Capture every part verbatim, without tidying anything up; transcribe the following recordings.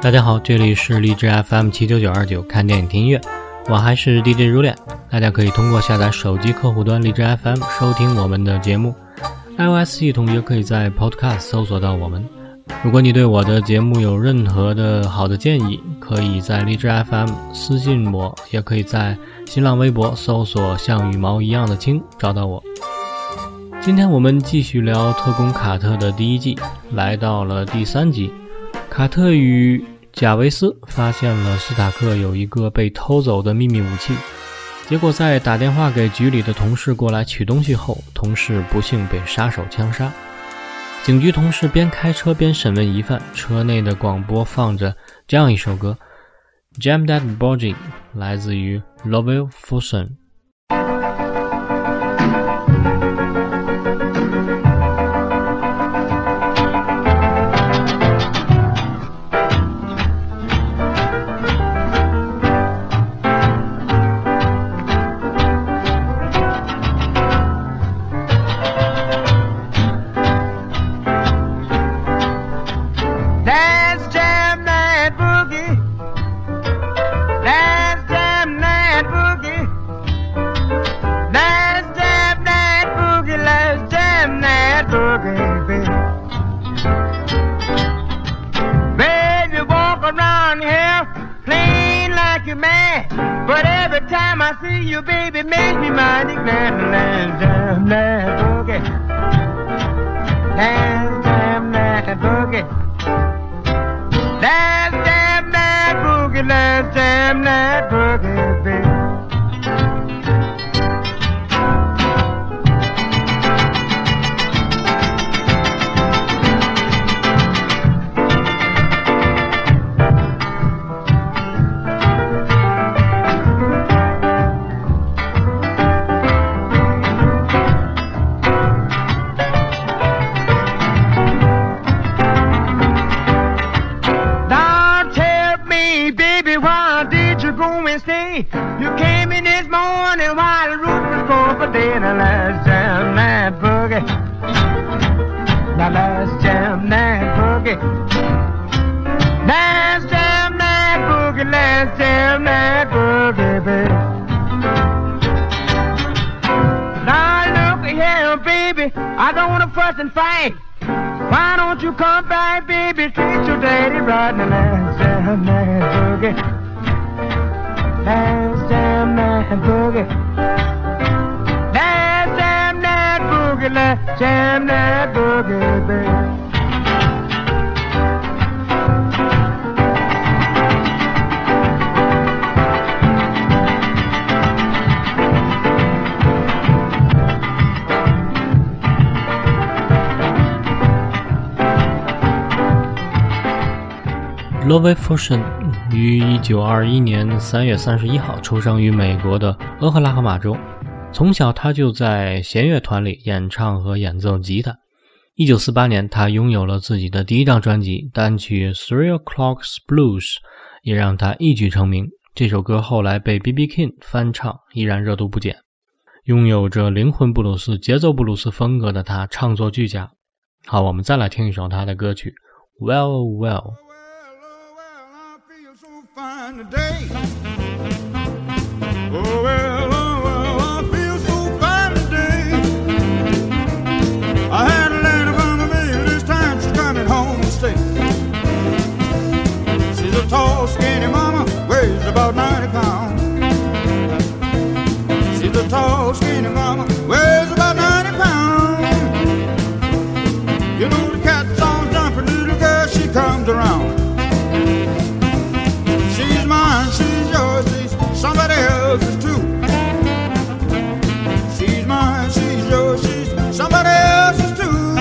大家好，这里是荔枝 F M 七九九二九看电影听音乐，我还是 D J 如脸。大家可以通过下载手机客户端荔枝 F M 收听我们的节目， iOS 系统也可以在 podcast 搜索到我们。如果你对我的节目有任何的好的建议，可以在荔枝 F M 私信我，也可以在新浪微博搜索像羽毛一样的青找到我。今天我们继续聊特工卡特的第一季，来到了第三集。卡特与贾维斯发现了斯塔克有一个被偷走的秘密武器，结果在打电话给局里的同事过来取东西后，同事不幸被杀手枪杀。警局同事边开车边审问疑犯，车内的广播放着这样一首歌 Jam that Boogie， 来自于 Love Fusion。I don't want to fuss and fight. Why don't you come back, baby? Treat your daddy right now. Let's jam that boogie. Let's jam that boogie. Let's jam that boogie. Let's jam that boogie, baby.Love Fusion 于一九二一年三月三十一号出生于美国的俄克拉荷马州，从小他就在弦乐团里演唱和演奏吉他。一九四八年他拥有了自己的第一张专辑，单曲 Three O'Clock's Blues 也让他一举成名，这首歌后来被 B B King 翻唱，依然热度不减。拥有着灵魂布鲁斯、节奏布鲁斯风格的他唱作俱佳。好，我们再来听一首他的歌曲 Well Well。Today. Oh, well, oh, well, I feel so fine today. I had a lady from the mail, this time she's coming home to stay. She's a tall, skinny mama, weighs about ninety pounds. She's a tall, skinny mama, weighs about ninety pounds. You know the cat's on jumping, little girl, she comes around.She's yours, she's somebody else's too. She's mine, she's yours, she's somebody else's too.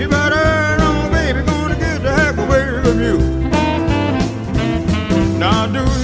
You better know, baby, gonna get the heck away from you. Now do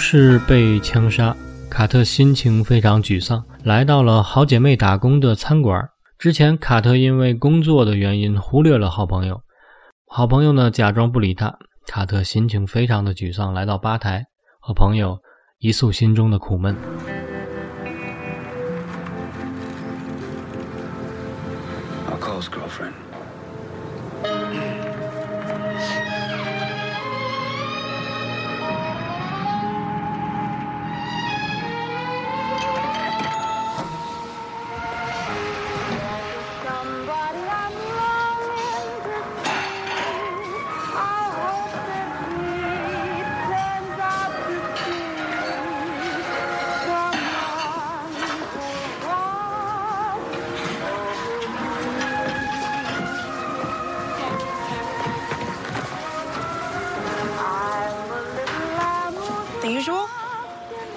事被枪杀，卡特心情非常沮丧，来到了好姐妹打工的餐馆。之前卡特因为工作的原因忽略了好朋友，好朋友呢假装不理他，卡特心情非常的沮丧，来到吧台和朋友一诉心中的苦闷。I'll call his girlfriend.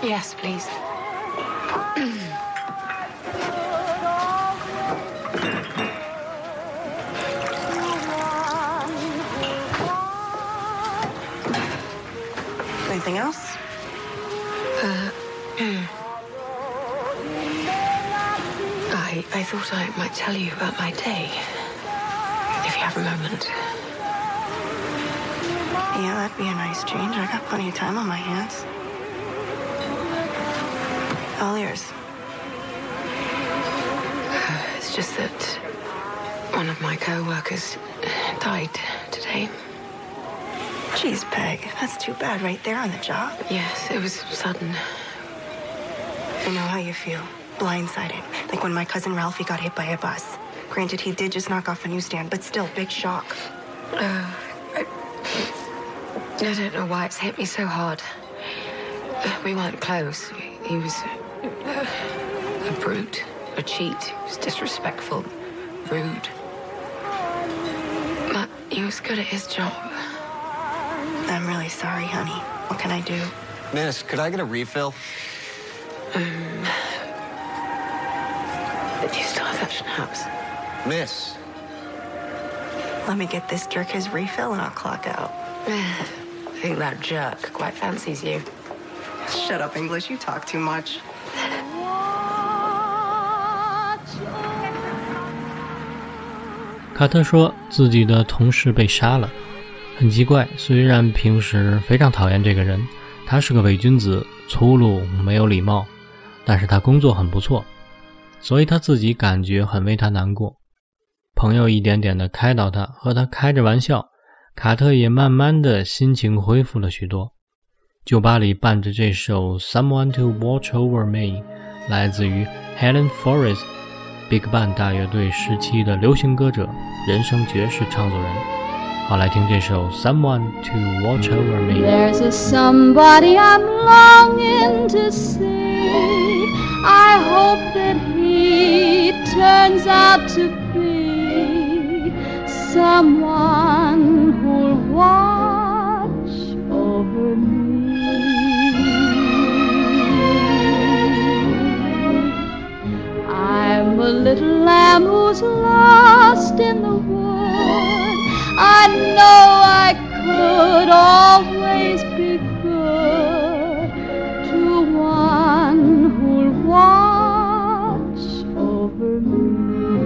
Yes, please. Anything else? Uh, I, I thought I might tell you about my day, if you have a moment. Yeah, that'd be a nice change. I got plenty of time on my hands.All ears. Uh, it's just that one of my co-workers died today. Jeez, Peg, that's too bad right there on the job. Yes, it was sudden. I know how you feel, blindsided, like when my cousin Ralphie got hit by a bus. Granted, he did just knock off a newsstand, but still, big shock. Uh, I, I don't know why it's hit me so hard. We weren't close. He was...a brute, a cheat, he was disrespectful, rude. But he was good at his job. I'm really sorry, honey. What can I do? Miss, could I get a refill? Um... Do you still have that schnapps? Miss. Let me get this jerk his refill and I'll clock out. I think that jerk quite fancies you. Shut up, English. You talk too much.卡特说自己的同事被杀了，很奇怪，虽然平时非常讨厌这个人，他是个伪君子，粗鲁，没有礼貌，但是他工作很不错，所以他自己感觉很为他难过。朋友一点点的开导他，和他开着玩笑，卡特也慢慢的心情恢复了许多。酒吧里伴着这首 Someone to Watch Over Me， 来自于 Helen Forrest Big Band 大乐队时期的流行歌者、人生爵士唱作人。好，来听这首 Someone to Watch Over Me。 There's a somebody I'm longing to see, I hope that he turns out to be someone who'll watch over me.I'm a little lamb who's lost in the wood. I know I could always be good to one who'll watch over me.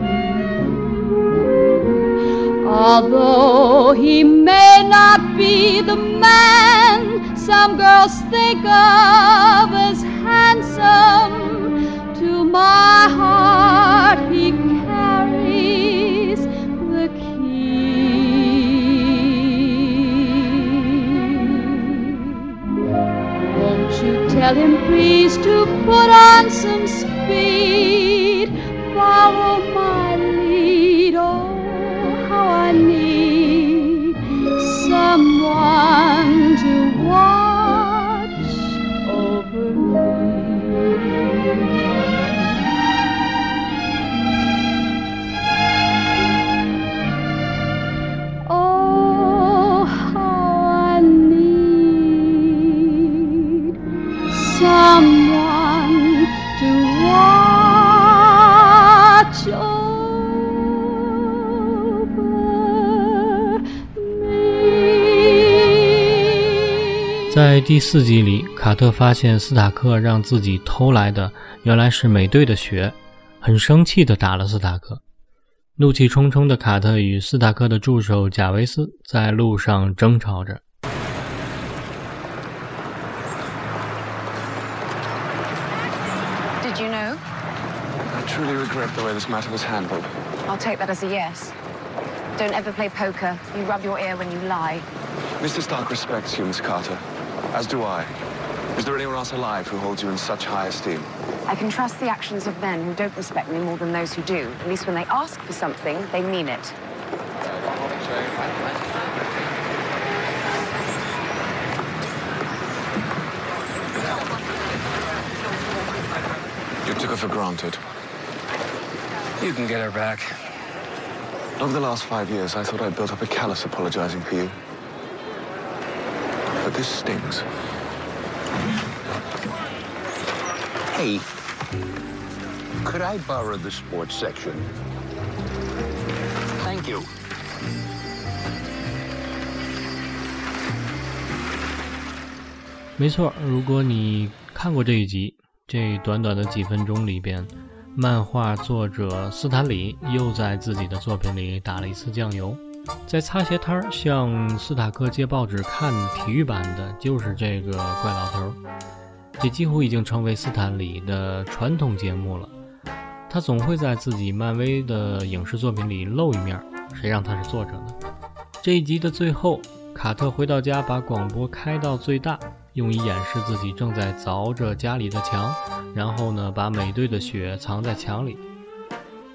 Although he may not be the man some girls think of as handsome,To my heart he carries the key. Won't you tell him please to put on some speed, follow my lead, oh how I need someone to watch over me.Someone to watch over me。在第四集里，卡特发现斯塔克让自己偷来的原来是美队的血，很生气地打了斯塔克。怒气冲冲的卡特与斯塔克的助手贾维斯在路上争吵着。Did you know? I truly regret the way this matter was handled. I'll take that as a yes. Don't ever play poker. You rub your ear when you lie. Mister Stark respects you, Miss Carter. As do I. Is there anyone else alive who holds you in such high esteem?I can trust the actions of men who don't respect me more than those who do. At least when they ask for something, they mean it. You took her for granted. You can get her back. Over the last five years, I thought I'd built up a callous apologizing for you. But this stings. Hey.Could I borrow the sports section? Thank you. 没错，如果你看过这一集，这短短的几分钟里边，漫画作者斯坦李又在自己的作品里打了一次酱油。在擦鞋摊向斯塔克借报纸看体育版的就是这个怪老头，这几乎已经成为斯坦李的传统节目了。他总会在自己漫威的影视作品里露一面，谁让他是作者呢？这一集的最后，卡特回到家，把广播开到最大，用以掩饰自己正在凿着家里的墙，然后呢，把美队的血藏在墙里。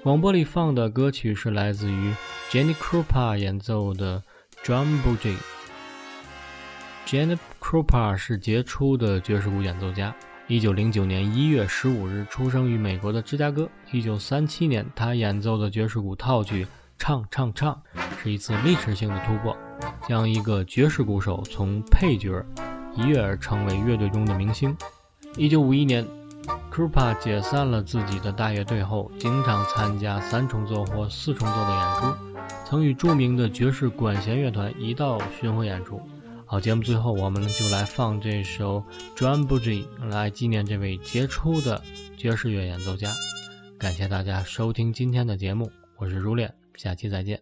广播里放的歌曲是来自于 Jenny Krupa 演奏的 Drum Boogie。Jenny Krupa 是杰出的爵士鼓演奏家，一九零九年一月十五日出生于美国的芝加哥。一九三七年，他演奏的爵士鼓套曲《唱唱唱》是一次历史性的突破，将一个爵士鼓手从配角一跃而成为乐队中的明星。一九五一年， Krupa 解散了自己的大乐队后，经常参加三重奏或四重奏的演出，曾与著名的爵士管弦乐团一道巡回演出。好，节目最后我们就来放这首 Drum Boogie 来纪念这位杰出的爵士乐演奏家。感谢大家收听今天的节目，我是如恋，下期再见。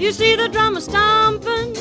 You see the drummer stomping,